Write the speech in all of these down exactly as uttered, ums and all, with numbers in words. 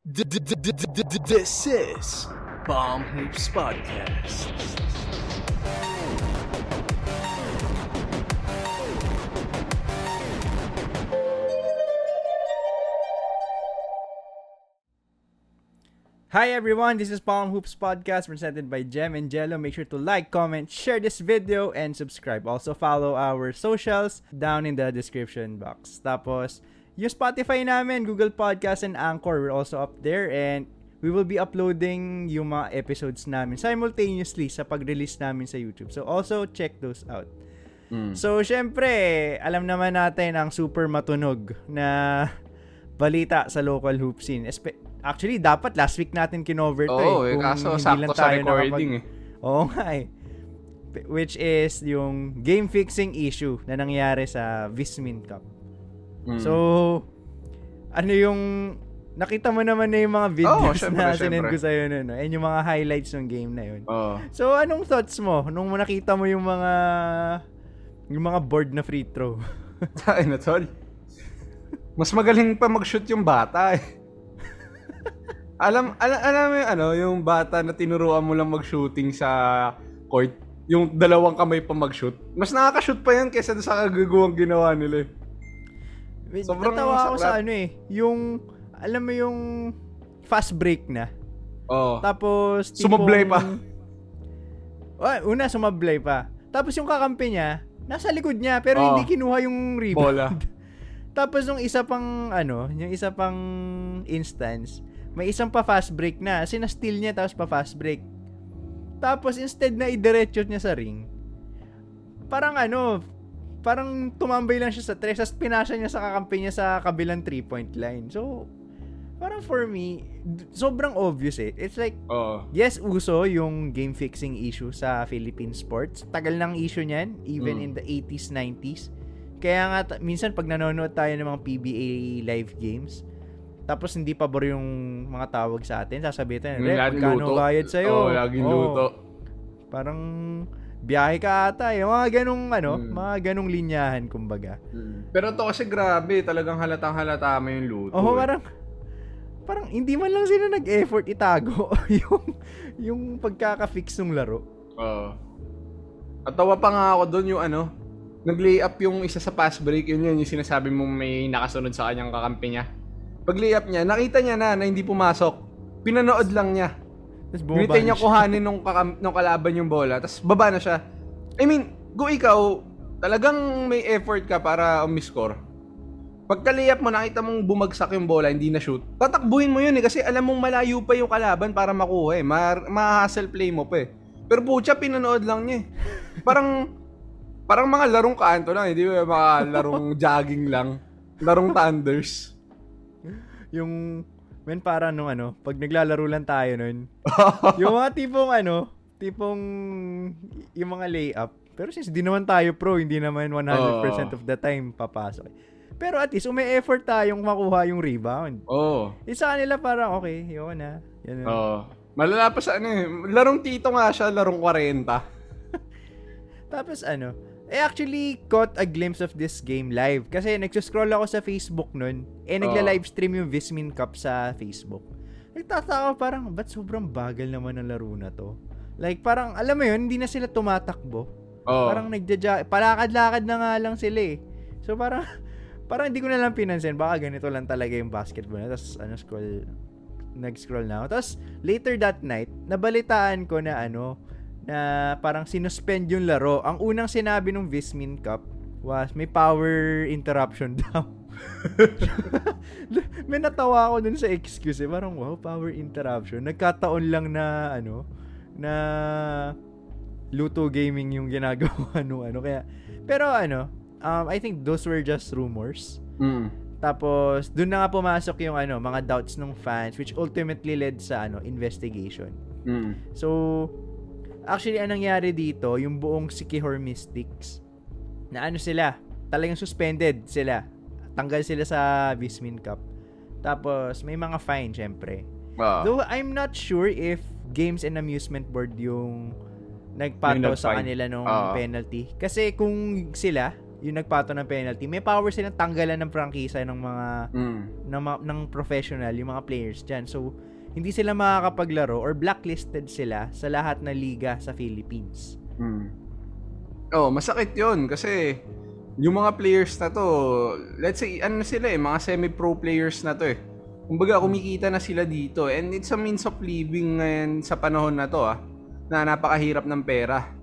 This is Palm Hoops Podcast. Hi everyone, this is Palm Hoops Podcast presented by Gem and Jello. Make sure to like, comment, share this video, and subscribe. Also follow our socials down in the description box. Tapos, yung Spotify namin, Google Podcast, and Anchor, we're also up there. And we will be uploading yung mga episodes namin simultaneously sa pag-release namin sa YouTube. So, also check those out. Mm. So, syempre, alam naman natin ang super matunog na balita sa local hoop scene. Espe- Actually, dapat last week natin kinover to oh, eh. Kung kaso, sakto sa recording nakapag- eh. Oo nga eh. Which is yung game-fixing issue na nangyari sa Vismin Cup. Mm. So, ano yung... Nakita mo naman na yung mga videos oh, syempre, na sinend ko sa'yo nun, no? And yung mga highlights ng game na yun. Oh. So, anong thoughts mo nung nakita mo yung mga... yung mga board na free throw? Ay, na, tol. Mas magaling pa mag-shoot yung bata eh. alam, alam, alam mo yung ano, yung bata na tinuruan mo lang mag-shooting sa court, yung dalawang kamay pa mag-shoot. Mas nakaka-shoot pa yan kaysa sa kagaguwang ginawa nila eh. Sobrang natawa ako sa ano eh, yung, alam mo yung fast break na. Oo. Tapos, tipong... Sumablay pa. Oh, una, sumablay pa. Tapos yung kakampi niya, nasa likod niya, pero oh, hindi kinuha yung rebound. Bola. Tapos yung isa pang, ano, yung isa pang instance, may isang pa fast break na. Sinasteal niya, tapos pa fast break. Tapos, instead na idiretso niya sa ring, parang ano... parang tumambay lang siya sa tres, tapos pinasa niya sa kakampi niya sa kabilang three-point line. So, parang for me, sobrang obvious eh. It's like, uh, yes, uso yung game-fixing issue sa Philippine sports. Tagal ng issue niyan, even mm. in the eighties, nineties. Kaya nga, t- minsan pag nanonood tayo ng mga P B A live games, tapos hindi pabor yung mga tawag sa atin, sasabihin tayo, Rep, magkano bayad sa'yo? Oo, oh, laging oh, luto. Parang... biyahe ka ata, yung mga ganong ano, hmm. mga ganong linyahan kumbaga. Hmm. Pero to kasi grabe, talagang halatang-halata mo yung luto. Oo, oh, parang parang hindi man lang sila nag-effort itago yung yung pagkaka-fix ng laro. Oo. Uh, at tawa pa nga ako doon yung ano, nag-lay up yung isa sa pass break, yun yun, yung sinasabi mong may nakasunod sa kanyang kakampi niya. Pag-lay up niya, nakita niya na na hindi pumasok. Pinanood lang niya. Binitay niya kuhanin nung, kakam- nung kalaban yung bola, tapos baba na siya. I mean, kung ikaw, talagang may effort ka para umiscore. Pagka-layup mo, nakita mong bumagsak yung bola, hindi na-shoot, tatakbuhin mo yun eh, kasi alam mong malayo pa yung kalaban para makuha eh. Ma- ma-hustle play mo pa eh. Pero pucha, pinanood lang niya eh. Parang, parang mga larong kanto lang eh, di ba? Mga larong jogging lang. Larong thunders. Yung... men, para nung ano, pag naglalaro lang tayo nun, yung mga tipong ano, tipong yung mga layup, pero since di naman tayo pro, hindi naman one hundred percent of the time papasok. Pero at least, ume-effort tayong makuha yung rebound. Oo. Oh. Isa nila parang, okay, yun na. Yun na. Oh. Malala pa sa ano eh, larong tito nga siya, larong forty. Tapos ano, I actually caught a glimpse of this game live kasi nagsuscroll ako sa Facebook nun eh, nagla-livestream yung Vismin Cup sa Facebook. Nagtataka parang, ba't sobrang bagal naman ang laro na to? Like parang, alam mo yun, hindi na sila tumatakbo. Oh. Parang nagjaja, palakad-lakad na nga lang sila eh. So parang, parang hindi ko na lang pinansin, baka ganito lang talaga yung basketball na. Tapos ano, scroll, nag-scroll na ako. Tapos later that night, nabalitaan ko na ano, na parang sinuspend yung laro. Ang unang sinabi ng Vismin Cup was may power interruption daw. May natawa ako dun sa excuse eh. Parang wow, power interruption. Nagkataon lang na ano, na Luto Gaming yung ginagawa nung ano. Kaya, pero ano, um, I think those were just rumors. Mm. Tapos dun na nga pumasok yung ano, mga doubts ng fans which ultimately led sa ano, investigation. Mm. So actually, anong nangyari dito, yung buong Siquijor Mystics, na ano sila, talagang suspended sila. Tanggal sila sa Vismin Cup. Tapos, may mga fine, syempre. Uh, Though, I'm not sure if Games and Amusement Board yung nagpato sa kanila nung uh, penalty. Kasi kung sila, yung nagpato ng penalty, may power silang tanggalan ng prangkisa ng mga mm. ng, ng professional, yung mga players dyan. So, hindi sila makakapaglaro or blacklisted sila sa lahat ng liga sa Philippines. Mm. Oh, masakit yun kasi yung mga players na to, let's say, ano sila eh, mga semi-pro players na to eh. Kumbaga, kumikita na sila dito and it's a means of living ngayon sa panahon na to ah, na napakahirap ng pera.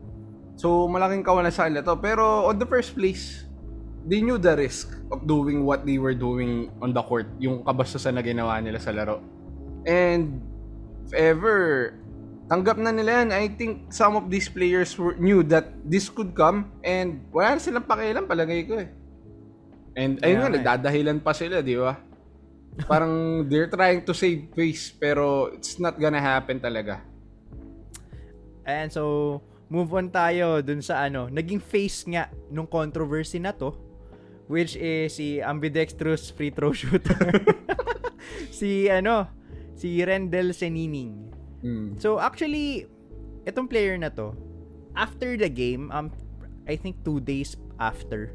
So, malaking kawalan sa kanila to. Pero, on the first place, they knew the risk of doing what they were doing on the court. Yung kabastusan na ginawa nila sa laro. And, if ever, tanggap na nila yan. I think some of these players were, knew that this could come. And, wala na silang pakialam, palagay ko eh. And, ayun yeah, nga, nagdadahilan pa sila, di ba? Parang, they're trying to save face. Pero, it's not gonna happen talaga. And so, move on tayo dun sa ano, naging face nga nung controversy na to, which is si ambidextrous free throw shooter. si ano, si Rendell Senining. Mm. So actually, itong player na to, after the game, um I think two days after,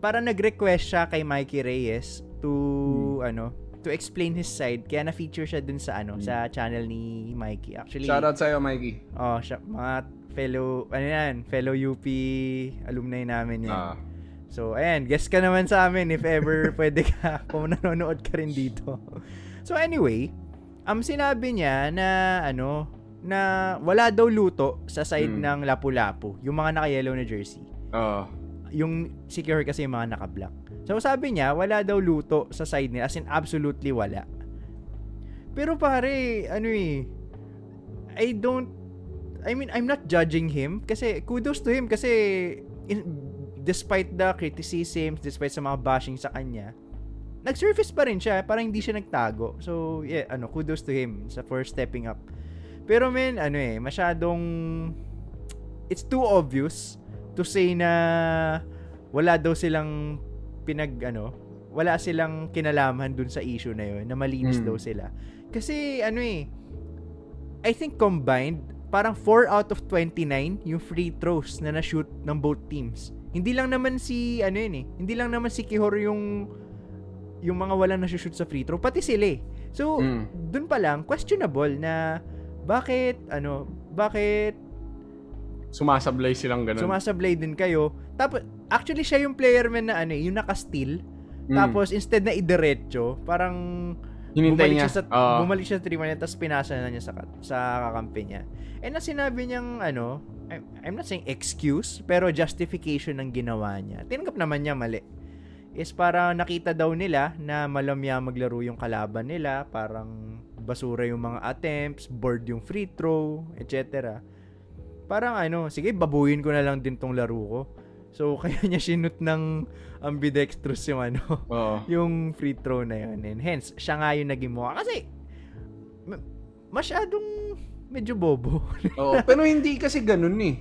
para nag-request siya kay Mikey Reyes to mm. ano, to explain his side, kaya na-feature siya dun sa ano, mm. sa channel ni Mikey. Actually, shout out sa iyo, Mikey. Oh, siya, mga fellow, ano yan, fellow U P alumni namin yan. Ah. So, ayan, guest ka naman sa amin if ever pwede ka, kung nanonood ka rin dito. So, anyway, um, sinabi niya na, ano, na wala daw luto sa side mm. ng Lapu-Lapu, yung mga naka-yellow na jersey. Oo. Uh. Yung secure kasi yung mga naka-black. So, sabi niya, wala daw luto sa side nila. As in, absolutely wala. Pero pare, ano eh, I don't, I mean, I'm not judging him. Kasi, kudos to him. Kasi, in, despite the criticisms, despite sa mga bashing sa kanya, nag-surface pa rin siya. Parang hindi siya nagtago. So, yeah, ano, kudos to him for stepping up. Pero men, ano eh, masyadong, it's too obvious to say na wala daw silang pinag ano, wala silang kinalaman dun sa issue na yun, na malinis mm. daw sila. Kasi ano eh, I think combined, parang four out of twenty-nine yung free throws na na-shoot ng both teams. Hindi lang naman si ano yun eh, hindi lang naman si Siquijor yung yung mga walang na-shoot sa free throw, pati sila eh. So, mm. dun pa lang questionable na bakit ano, bakit sumasablay silang ganun. Sumasablay din kayo. Tapos, actually, siya yung player man na ano, yung naka-steal. Mm. Tapos, instead na idiretso, parang hinintay bumalik niya. Siya sa, uh. bumalik siya sa three-man, tapos pinasa na niya sa, sa kakampi niya. And na sinabi niyang, ano, I'm, I'm not saying excuse, pero justification ng ginawa niya. Tinanggap naman niya mali. Is para nakita daw nila na malamya maglaro yung kalaban nila, parang basura yung mga attempts, board yung free throw, et cetera. Parang ano, sige, babuin ko na lang din tong laro ko. So, kaya niya sinut ng ambidextrous yung ano, uh-huh. yung free throw na yun. And hence, siya nga yung naging mukha. Kasi, masyadong medyo bobo. Oo, pero hindi kasi ganun eh.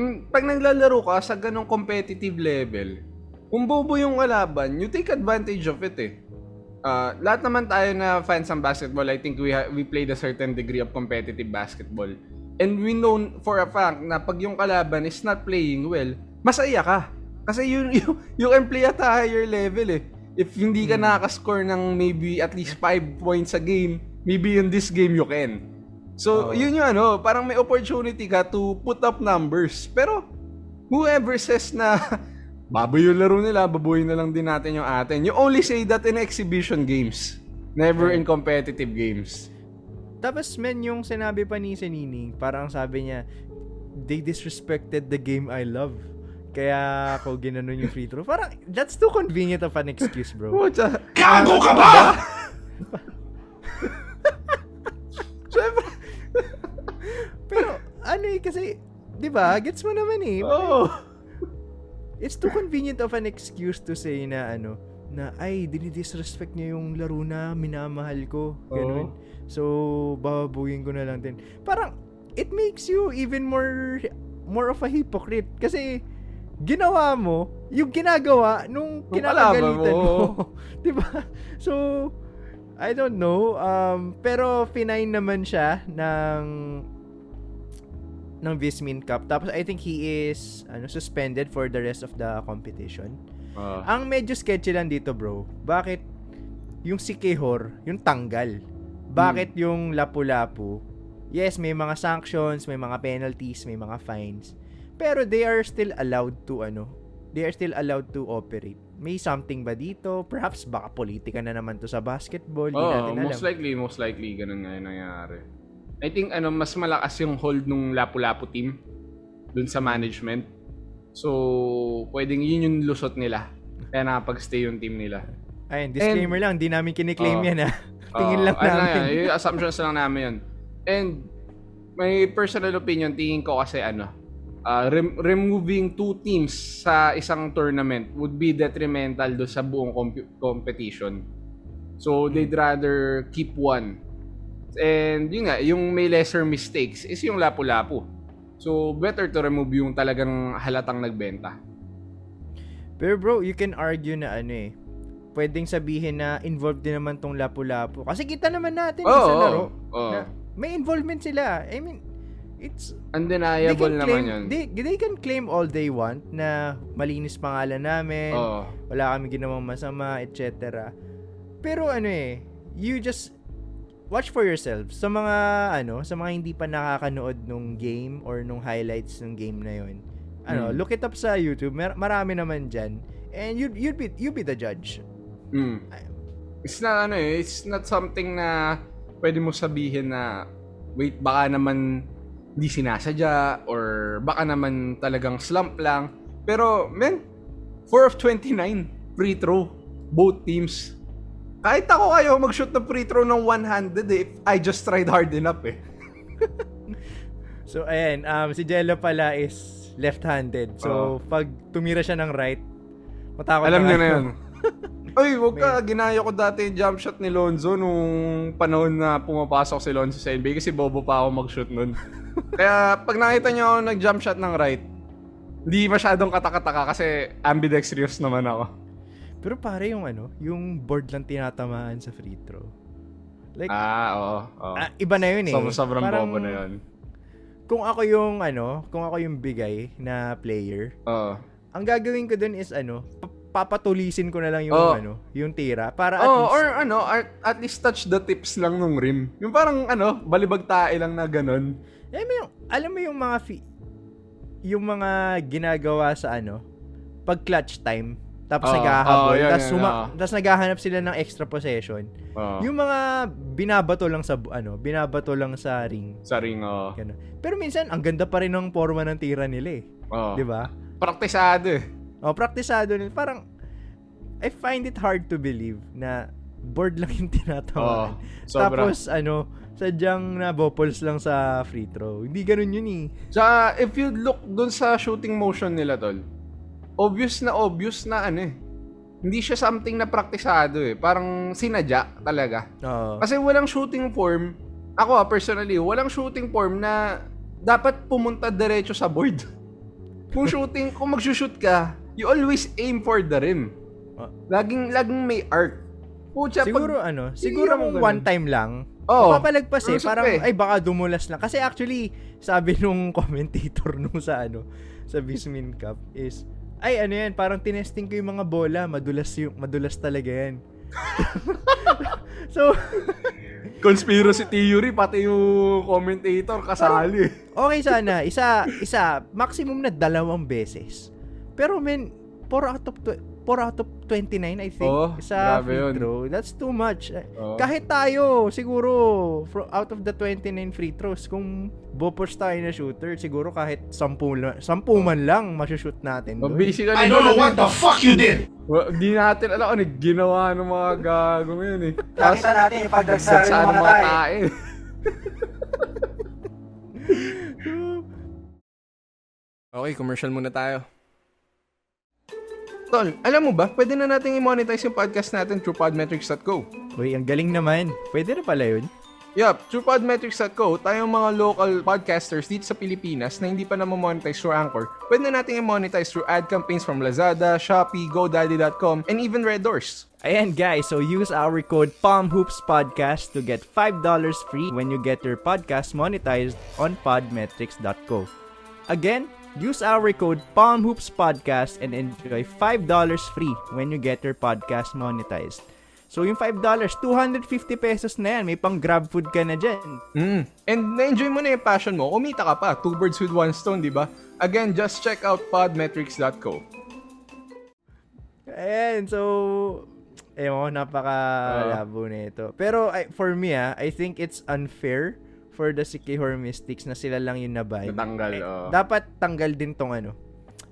In, pag naglalaro ka sa ganung competitive level, kung bobo yung kalaban, you take advantage of it eh. Uh, lahat naman tayo na fans ng basketball, I think we ha- we played a certain degree of competitive basketball. And we know for a fact na pag yung kalaban is not playing well, masaya ka. Kasi you, you, you can play at a higher level eh. If hindi ka nakaka-score ng maybe at least five points a game, maybe in this game you can. So, oh. yun yung ano, parang may opportunity ka to put up numbers. Pero, whoever says na baboy yung laro nila, baboy na lang din natin yung atin. You only say that in exhibition games. Never in competitive games. Tapos men, yung sinabi pa ni Senining, parang sabi niya, they disrespected the game I love. Kaya ako ginanon yung free throw. Parang, that's too convenient of an excuse, bro. Pucha. Kago ka ba? Siyempre. Pero, ano eh, kasi, di ba, gets mo naman eh. Oh. It's too convenient of an excuse to say na, ano, na, ay, dinidisrespect niya yung laro na minamahal ko. Ganun. Oh. So, bababuyin ko na lang din. Parang, it makes you even more, more of a hypocrite. Kasi, ginawa mo, yung ginagawa nung kinakagalitan mo. mo. Diba? So, I don't know. Um, pero, finine naman siya ng, ng Vismin Cup. Tapos I think he is ano suspended for the rest of the competition. Uh, Ang medyo sketchy lang dito, bro. Bakit yung Siquijor, yung tanggal? Bakit hmm. yung Lapu-Lapu? Yes, may mga sanctions, may mga penalties, may mga fines. Pero they are still allowed to ano, they are still allowed to operate. May something ba dito? Perhaps baka politika na naman to sa basketball. Hindi oh, natin alam. Most likely, most likely ganun nga yung nangyari. I think ano, mas malakas yung hold nung Lapu-Lapu team dun sa management. So, pwedeng yun yung lusot nila. Kaya nakapag-stay yung team nila. Ayun, disclaimer and, lang, hindi namin kiniklaim uh, yan ha. Tingin uh, lang ano namin. Yan, yung assumptions lang namin yun. And, may personal opinion, tingin ko kasi ano, Uh, rem- removing two teams sa isang tournament would be detrimental do sa buong comp- competition. So, they'd rather keep one. And yun nga, yung may lesser mistakes is yung Lapu-Lapu. So, better to remove yung talagang halatang nagbenta. Pero bro, you can argue na ano eh, pwedeng sabihin na involved din naman tong Lapu-Lapu. Kasi kita naman natin oh, sa oh, laro oh. na may involvement sila. I mean, it's undeniable claim, naman yun. They, they can claim all they want na malinis pangalan namin, oh. wala kami ginawang masama, et cetera. Pero ano eh, you just watch for yourself. Sa mga ano, sa mga hindi pa nakakanood nung game or nung highlights ng game na yun, ano, mm. look it up sa YouTube. Mar- marami naman dyan. And you'd, you'd, be, you'd be the judge. Mm. It's not ano eh, it's not something na pwede mo sabihin na wait, baka naman di sinasadya or baka naman talagang slump lang. Pero men, four of twenty-nine free throw both teams. Kahit ako kayo mag-shoot ng free throw ng one hundred eh, if I just tried hard enough eh. So ayan, um, si Jello pala is left-handed. So uh-huh. pag tumira siya ng right, matakot alam niyo na yun. Uy, wag ka, ginaya ko dati yung jump shot ni Lonzo nung panahon na pumapasok si Lonzo sa N B A kasi bobo pa ako mag-shoot nun. Kaya pag nakita nyo ako nag-jump shot ng right, hindi masyadong katakataka kasi ambidextrous naman ako. Pero pare yung ano, yung board lang tinatamaan sa free throw. Like, ah, oo. oo. Ah, iba na yun eh. Sobrang bobo na yun. Kung ako yung ano, kung ako yung bigay na player, oo. ang gagawin ko dun is ano, papatulisin ko na lang yung oh. ano, yung tira para at oh, least or ano, at, at least touch the tips lang ng rim. Yung parang ano, balibag tae lang na ganun. Alam mo yung, alam mo yung mga fi- yung mga ginagawa sa ano, pag clutch time, tapos oh, naghahabol, oh, yeah, tapos, yeah, suma- yeah. tapos naghahanap sila ng extra possession. Oh. Yung mga binabato lang sa ano, binabato lang sa ring. Sa ring, oh. Ganun. Pero minsan, ang ganda pa rin ng forma ng tira nila eh. Oh. Di ba? Praktisado eh. Oh, praktisado nila. Parang, I find it hard to believe na board lang yung tinatamaan. Oh, tapos, ano, sadyang nabopols lang sa free throw. Hindi ganun yun eh. So, uh, if you look dun sa shooting motion nila, tol, obvious na obvious na ano eh. Hindi siya something na praktisado eh. Parang sinadya talaga. Oh. Kasi walang shooting form, ako ah, personally, walang shooting form na dapat pumunta diretso sa board. Kung shooting, kung mag-shoot ka, you always aim for the rim. Laging, laging may arc. Pucha, siguro pag, ano, siguro mong one time lang, oh, mapapalagpas eh. Parang, eh. ay, baka dumulas lang. Kasi actually, sabi nung commentator nung sa, ano, sa Vismin Cup is, ay, ano yan, parang tinesting ko yung mga bola, madulas yung, madulas talaga yan. So, conspiracy theory, pati yung commentator, kasali. Okay sana, isa, isa, maximum na dalawang beses. Pero, men, four out of twenty-nine, I think, oh, sa free throw. Yun. That's too much. Oh. Kahit tayo, siguro, out of the twenty-nine free throws, kung bopos tayo na shooter, siguro kahit ten man lang masushoot natin. Oh, I don't know what the fuck you did! Well, di natin alam ano ginawa ng mga gagawin yun eh. Nakita natin yung pagdagsarin ng mga tayo. Okay, commercial muna tayo. Tol, alam mo ba, pwede na natin i-monetize yung podcast natin through podmetrics dot co. Uy, ang galing naman. Pwede na pala yun. Yup, through podmetrics dot co, tayong mga local podcasters dito sa Pilipinas na hindi pa namamonetize through Anchor, pwede na natin i-monetize through ad campaigns from Lazada, Shopee, GoDaddy dot com, and even Red Doors. Ayan guys, so use our code Palm Hoops Podcast to get five dollars free when you get your podcast monetized on podmetrics dot co. Again, use our code Palm Hoops Podcast and enjoy five dollars free when you get your podcast monetized. So yung five dollars, two hundred fifty pesos na yan, may pang grab food ka na dyan. Mm. And na-enjoy mo na yung passion mo, kumita ka pa, two birds with one stone, di ba? Again, just check out podmetrics dot co. Ayan, so... Eh mo, napakalabo na ito. Pero I, for me, ah, I think it's unfair for the Siquijor Mystics na sila lang yung nabay. Natanggal, eh, oh. Dapat tanggal din tong ano,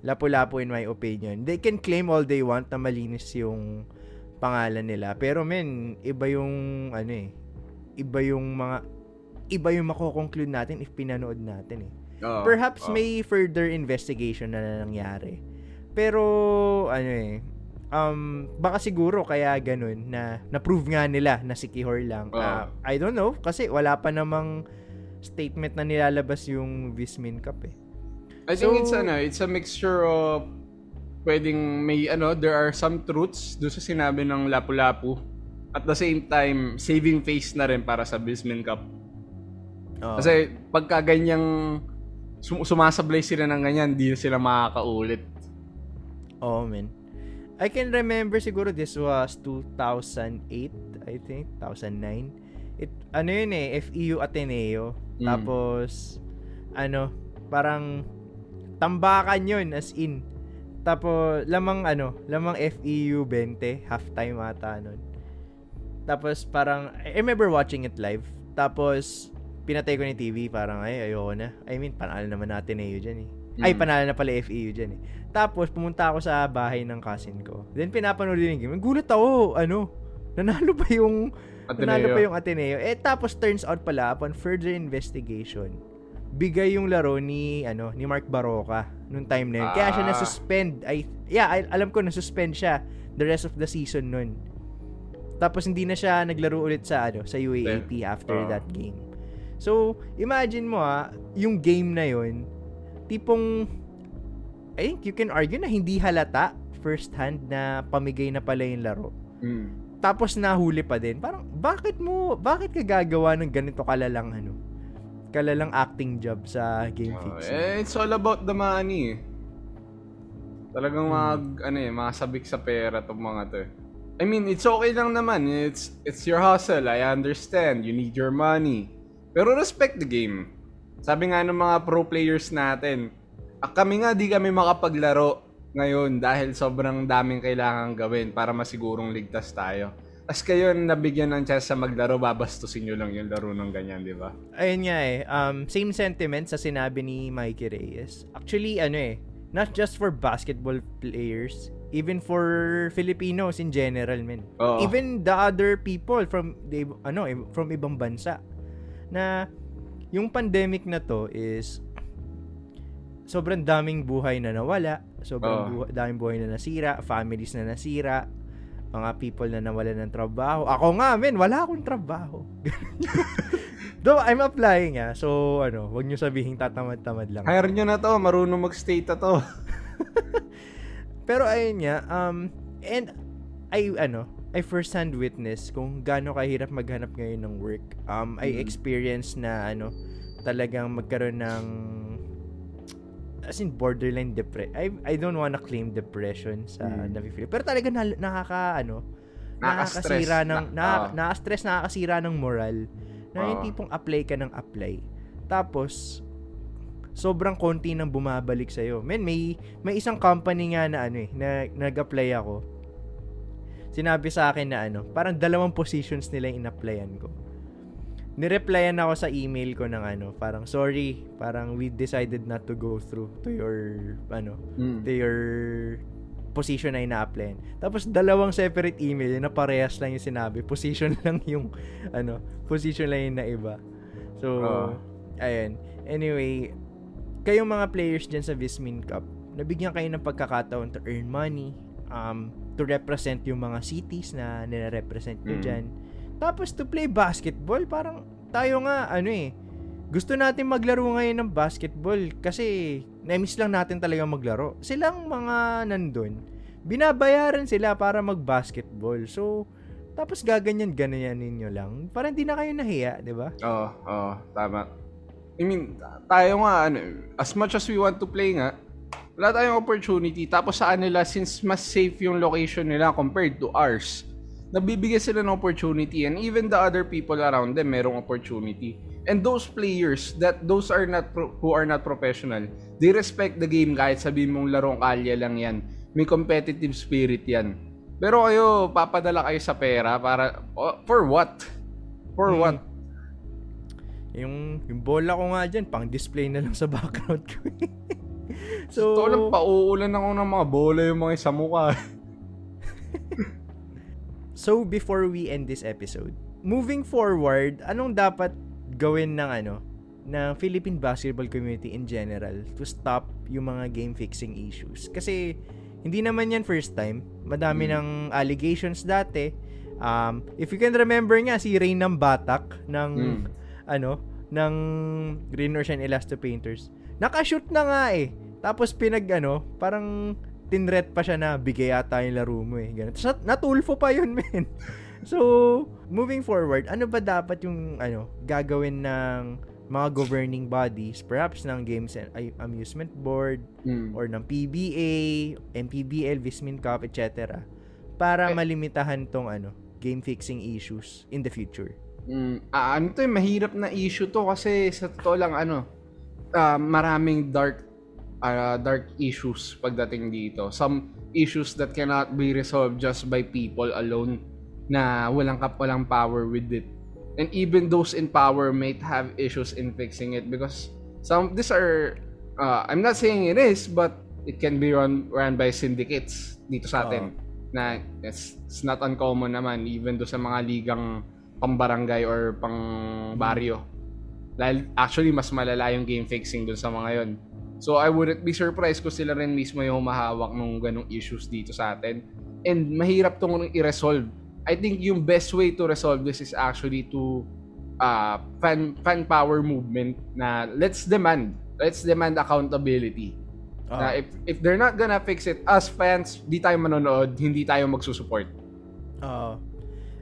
Lapu-Lapu in my opinion. They can claim all they want na malinis yung pangalan nila. Pero men, iba yung ano eh. Iba yung mga, iba yung makoconclude natin if pinanood natin eh. Oh, Perhaps oh. may further investigation na nangyari. Pero ano eh. Um, baka siguro kaya ganun na na-prove nga nila na Siquijor lang. Oh. Uh, I don't know kasi wala pa namang statement na nilalabas yung Vismin Cup eh. I so, think it's ano, it's a mixture of pwedeng may ano, there are some truths doon sa sinabi ng Lapu-Lapu at the same time saving face na rin para sa Vismin Cup. Oh. Kasi pagka ganyang sum- sumasablay sila ng ganyan, di sila makakaulit. Oh man. I can remember siguro this was two thousand eight, I think, two thousand nine. It ano yun eh, F E U Ateneo. Mm. Tapos ano, parang tambakan yun as in. Tapos lamang ano, lamang F E U twenty, halftime ata nun. Tapos parang I remember watching it live. Tapos pinatay ko ni T V, parang ay ayoko na. I mean, panalo naman natin Ateneo diyan eh. Mm. Ay, panalo na pala F E U dyan eh. Tapos, pumunta ako sa bahay ng cousin ko. Then, pinapanood din yung game. Gulat ako, ano, nanalo pa yung Ateneo. Nanalo pa yung Ateneo. Eh, tapos, turns out pala, upon further investigation, bigay yung laro ni, ano, ni Mark Barroca nung time na yun. Ah. Kaya siya nasuspend. I, yeah, I, alam ko, nasuspend siya the rest of the season nun. Tapos, hindi na siya naglaro ulit sa, ano, sa U A A P then, after uh. that game. So, imagine mo ha, yung game na yun, tipong, I think you can argue na hindi halata first hand na pamigay na pala yung laro. Mm. Tapos nahuli pa din. Parang, bakit mo, bakit ka gagawa ng ganito kalalang, ano, kalalang acting job sa game fixing? Oh, eh, it's all about the money. Talagang mag, mm. ano eh, masabik sa pera itong mga to. I mean, it's okay lang naman. It's, it's your hustle. I understand. You need your money. Pero respect the game. Sabi nga ng mga pro players natin, kami nga di kami makapaglaro ngayon dahil sobrang daming kailangan gawin para masigurong ligtas tayo. As kayo nabigyan ng chance sa maglaro, babastusin nyo lang yung laro ng ganyan, di ba? Ayun nga eh. Um, same sentiment sa sinabi ni Mikey Reyes. Actually, ano eh, not just for basketball players, even for Filipinos in general, men. Oo. Even the other people from, the, ano, from ibang bansa na... Yung pandemic na to is sobrang daming buhay na nawala, sobrang oh. buha, daming buhay na nasira, families na nasira, mga people na nawala ng trabaho. Ako nga, men, wala akong trabaho. Though I'm applying ah, so ano, wag niyo sabihin tatamad-tamad lang. Hire niyo na to, marunong mag-state na to. Pero ayun nga, um and I ano, I first-hand witness kung gaano kahirap maghanap ngayon ng work. Um, I experienced na ano, talagang magkaroon ng as in borderline depression. I I don't wanna claim depression sa mm. nafe-feel. Pero talaga na, nakaka ano, nakakasira ng na, oh. nakaka-stress, nakakasira ng moral. Na oh. yung tipong apply ka ng apply. Tapos sobrang konti nang bumabalik sa iyo. Men, may may isang company nga na ano eh, na nag-apply ako. Sinabi sa akin na ano, parang dalawang positions nila yung in-applyan ko. Nireplyan ako sa email ko ng ano, parang sorry, parang we decided not to go through to your, ano, mm. to your position na ina-applyan. Tapos dalawang separate email na parehas lang yung sinabi. Position lang yung, ano, position lang yung naiba. So, uh. ayun. Anyway, kayong mga players dyan sa Vismin Cup, nabigyan kayo ng pagkakataon to earn money, um, to represent yung mga cities na nire-represent nyo mm. dyan. Tapos to play basketball, parang tayo nga, ano eh, gusto natin maglaro ngayon ng basketball kasi na-miss lang natin talaga maglaro. Silang mga nandun, binabayaran sila para mag-basketball. So, tapos gaganyan-ganyanin nyo lang. Parang hindi na kayo nahiya, di ba? Oo, oh, oh, tama. I mean, tayo nga, ano, as much as we want to play nga, wala tayong opportunity. Tapos sa nila, since mas safe yung location nila compared to ours, nabibigyan sila ng opportunity and even the other people around them merong opportunity. And those players that those are not pro, who are not professional, they respect the game kahit sabihin mong larong kalya lang yan. May competitive spirit yan. Pero kayo, papadala kayo sa pera para oh, for what? For hmm. what? Yung, yung bola ko nga dyan, pang-display na lang sa background ko. So, ito lang, pauulan ako ng mga bola yung mga isa mukha. So, before we end this episode, moving forward, anong dapat gawin ng ano ng Philippine basketball community in general to stop yung mga game fixing issues? Kasi hindi naman yan first time, madami mm. ng allegations dati. Um if you can remember nga si Raynam Batak ng mm. ano ng Green Ocean Elasto Painters. Naka-shoot na nga eh. Tapos pinag ano, parang tinret pa siya na bigay ata yung laro mo eh. Ganun. Tapos natulfo pa yun, men. So, moving forward, ano ba dapat yung ano, gagawin ng mga governing bodies, perhaps ng Games and Amusement Board mm. or ng P B A, M P B L, Vismin Cup, et cetera para eh, malimitahan tong ano, game fixing issues in the future. Mm, ah, ano to, mahirap na issue to kasi sa totoo lang ano, uh, maraming dark uh, dark issues pagdating dito. Some issues that cannot be resolved just by people alone, na walang kap walang power with it. And even those in power may have issues in fixing it because some these are uh, I'm not saying it is, but it can be run run by syndicates dito sa atin. Uh-huh. Na it's, it's not uncommon naman even do sa mga ligang pambarangay or pangbaryo. Dahil actually mas malala yung game fixing dun sa mga 'yon. So I wouldn't be surprised kung sila rin mismo yung humahawak ng ganung issues dito sa atin. And mahirap tong i-resolve. I think yung best way to resolve this is actually to uh, fan fan power movement na let's demand let's demand accountability. Uh-huh. Na if if they're not gonna fix it, as fans, di tayo manonood, hindi tayo magsusupport. Uh,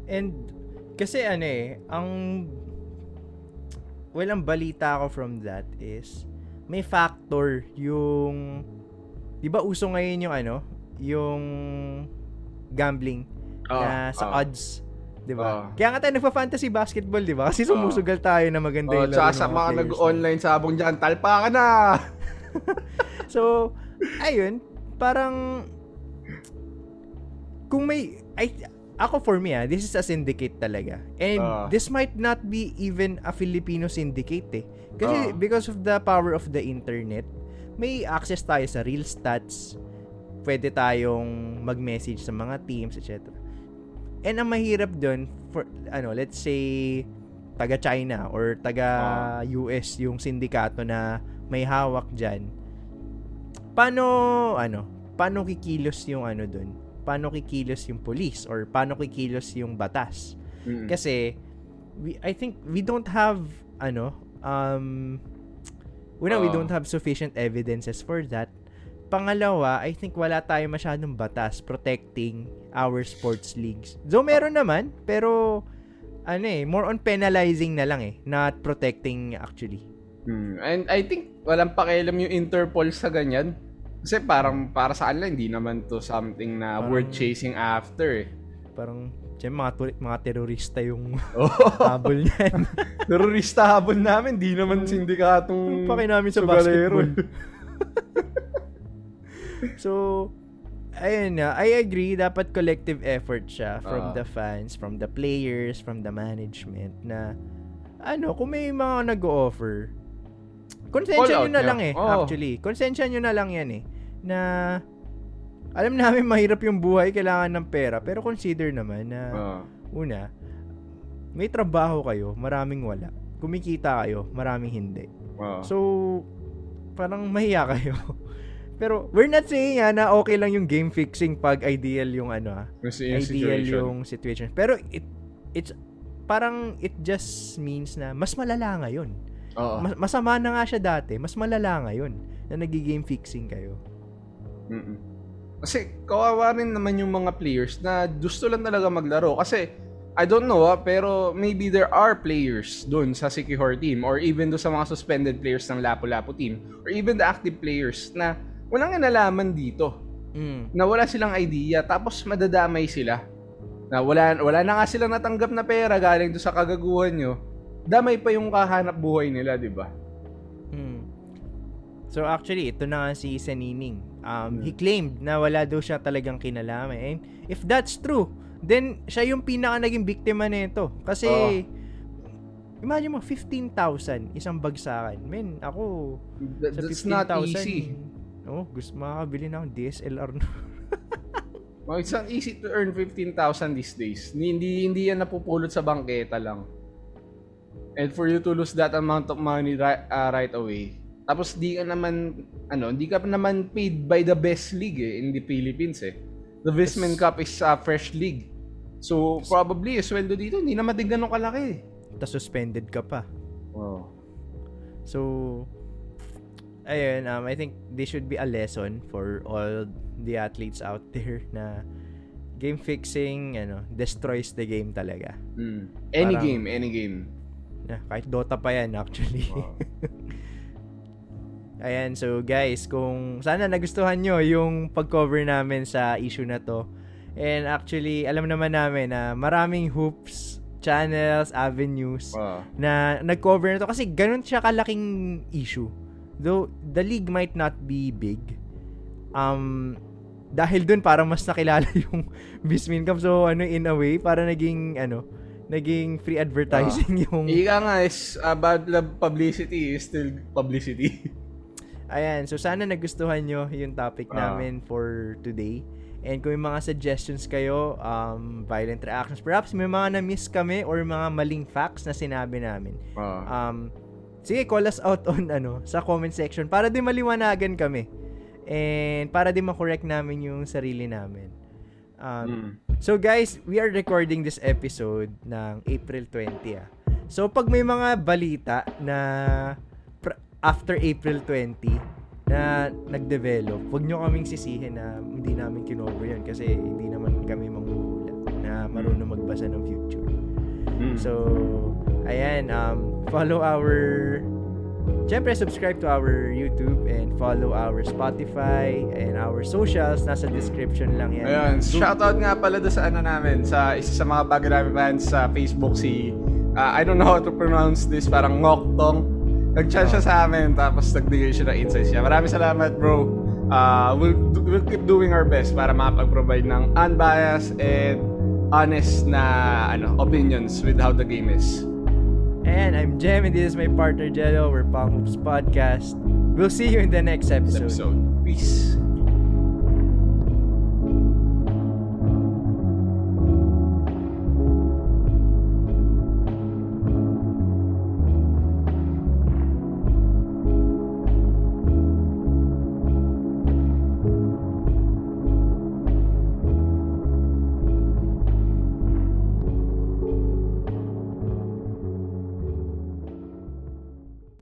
and kasi ano eh, ang walang balita ko from that is may factor yung 'di ba uso ngayon yung ano, yung gambling. Na uh, sa uh, odds, 'di ba? Uh, Kaya nga tayo nagpa-fantasy basketball, 'di ba? Kasi sumusugal tayo na maganda uh, 'yung laro. Oh, sa mga nag-online sabong diyan, talpa ka na. So, ayun, parang kung may I, ako for me, ah, this is a syndicate talaga. And uh, this might not be even a Filipino syndicate. Eh. Kasi uh, because of the power of the internet, may access tayo sa real stats. Pwede tayong mag-message sa mga teams, et cetera. And ang mahirap doon for ano, let's say taga China or taga oh. U S yung sindikato na may hawak diyan. Paano ano, paano kikilos yung ano doon? Paano kikilos yung police or paano kikilos yung batas? Mm-hmm. Kasi we I think we don't have ano um una oh. we don't have sufficient evidences for that. Pangalawa, I think wala tayo masyadong batas protecting our sports leagues. So, meron naman, pero ano eh, more on penalizing na lang eh, not protecting actually. Hmm. And I think walang pakialam yung Interpol sa ganyan. Kasi parang para sa kanila, hindi naman to something na parang, worth chasing after eh. Parang, siya mga, tur- mga terorista yung oh. habol niyan. Terorista habol namin, di naman sindikatong pakinamin sa basketball. So, ayun na. I agree. Dapat collective effort siya from uh, the fans, from the players, from the management na ano, kung may mga nag-o-offer, konsensya nyo na yeah. lang eh, oh. actually. Konsensya nyo na lang yan eh. Na, alam namin mahirap yung buhay, kailangan ng pera. Pero consider naman na, uh, una, may trabaho kayo, maraming wala. Kumikita kayo, maraming hindi. Uh, so, parang mahiya kayo. Pero we're not saying ha, na okay lang yung game fixing pag ideal yung ano ha. Ideal situation. Yung situation. Pero it it's parang it just means na mas malala ngayon. Oo. Mas, masama na nga siya dati, mas malala ngayon na nagigame fixing kayo. Mm-mm. Kasi kawawa rin naman yung mga players na gusto lang talaga maglaro. Kasi I don't know ah, pero maybe there are players dun sa Siquijor team or even dun sa mga suspended players ng Lapu-Lapu team or even the active players na walang nalaman dito. Mm. Na wala silang idea, tapos madadamay sila. Na wala, wala na nga silang natanggap na pera galing doon sa kagaguhan nyo. Damay pa yung kahanap buhay nila, di ba? Mm. So actually, ito na nga si Senining. Um, mm. He claimed na wala daw siya talagang kinalaman. And if that's true, then siya yung pinaka naging biktima nito. Kasi, oh. imagine mo, fifteen thousand isang bagsakan. Men, ako, Th- that's sa fifteen thousand, not easy. Oh, gusto makakabili na akong D S L R na. Oh, it's not easy to earn fifteen thousand these days. Hindi hindi yan napupulot sa bangketa lang. And for you to lose that amount of money right, uh, right away. Tapos di ka naman ano, di ka naman paid by the best league eh, in the Philippines eh. The Vismin Cup is a uh, fresh league. So probably sweldo dito hindi na matignan ng kalaki eh. Tapos suspended ka pa. Wow. So ayun, um, I think this should be a lesson for all the athletes out there na game fixing, ano, destroys the game talaga. Mm. Any Parang, game, any game. Yeah, kahit Dota pa yan actually. Wow. Ayan, so guys, kung sana nagustuhan nyo yung pag-cover namin sa issue na to. And actually, alam naman namin na maraming hoops, channels, avenues wow. na nag-cover na to kasi ganun siya kalaking issue. Though the league might not be big, um, dahil dun parang mas nakilala yung Vismin Cup. So ano, in a way, para naging ano, naging free advertising uh, yung. Ika nga is uh, bad love publicity is still publicity. Ayan, so sana nagustuhan nyo yung topic uh, namin for today. And kung may mga suggestions kayo, um, violent reactions, perhaps may mga na-miss kami or mga maling facts na sinabi namin. Uh, um. Sige, call us out on ano sa comment section para din maliwanagan kami. And para din ma-correct namin yung sarili namin. Um, mm. So guys, we are recording this episode ng April twentieth. Ah. So pag may mga balita na pr- after April twentieth na nagdevelop, wag nyo kaming sisihin na hindi namin kinover yun kasi hindi naman kami manghuhula na marunong magbasa ng future. Mm. So ayan, um, follow our, syempre subscribe to our YouTube and follow our Spotify and our socials. Nasa description lang yan. Ayan, shoutout nga pala doon sa ano namin, sa isa sa mga Bagrami fans sa Facebook, si, uh, I don't know how to pronounce this, parang Ngoktong. Nag-chat siya sa amin, tapos nagbigay siya ng insights niya. Maraming salamat bro. Uh, we'll, we'll keep doing our best para makapag-provide ng unbiased and honest na ano opinions with how the game is. And I'm Jem, and this is my partner Jello. We're Palm Hoops Podcast. We'll see you in the next episode. episode. Peace.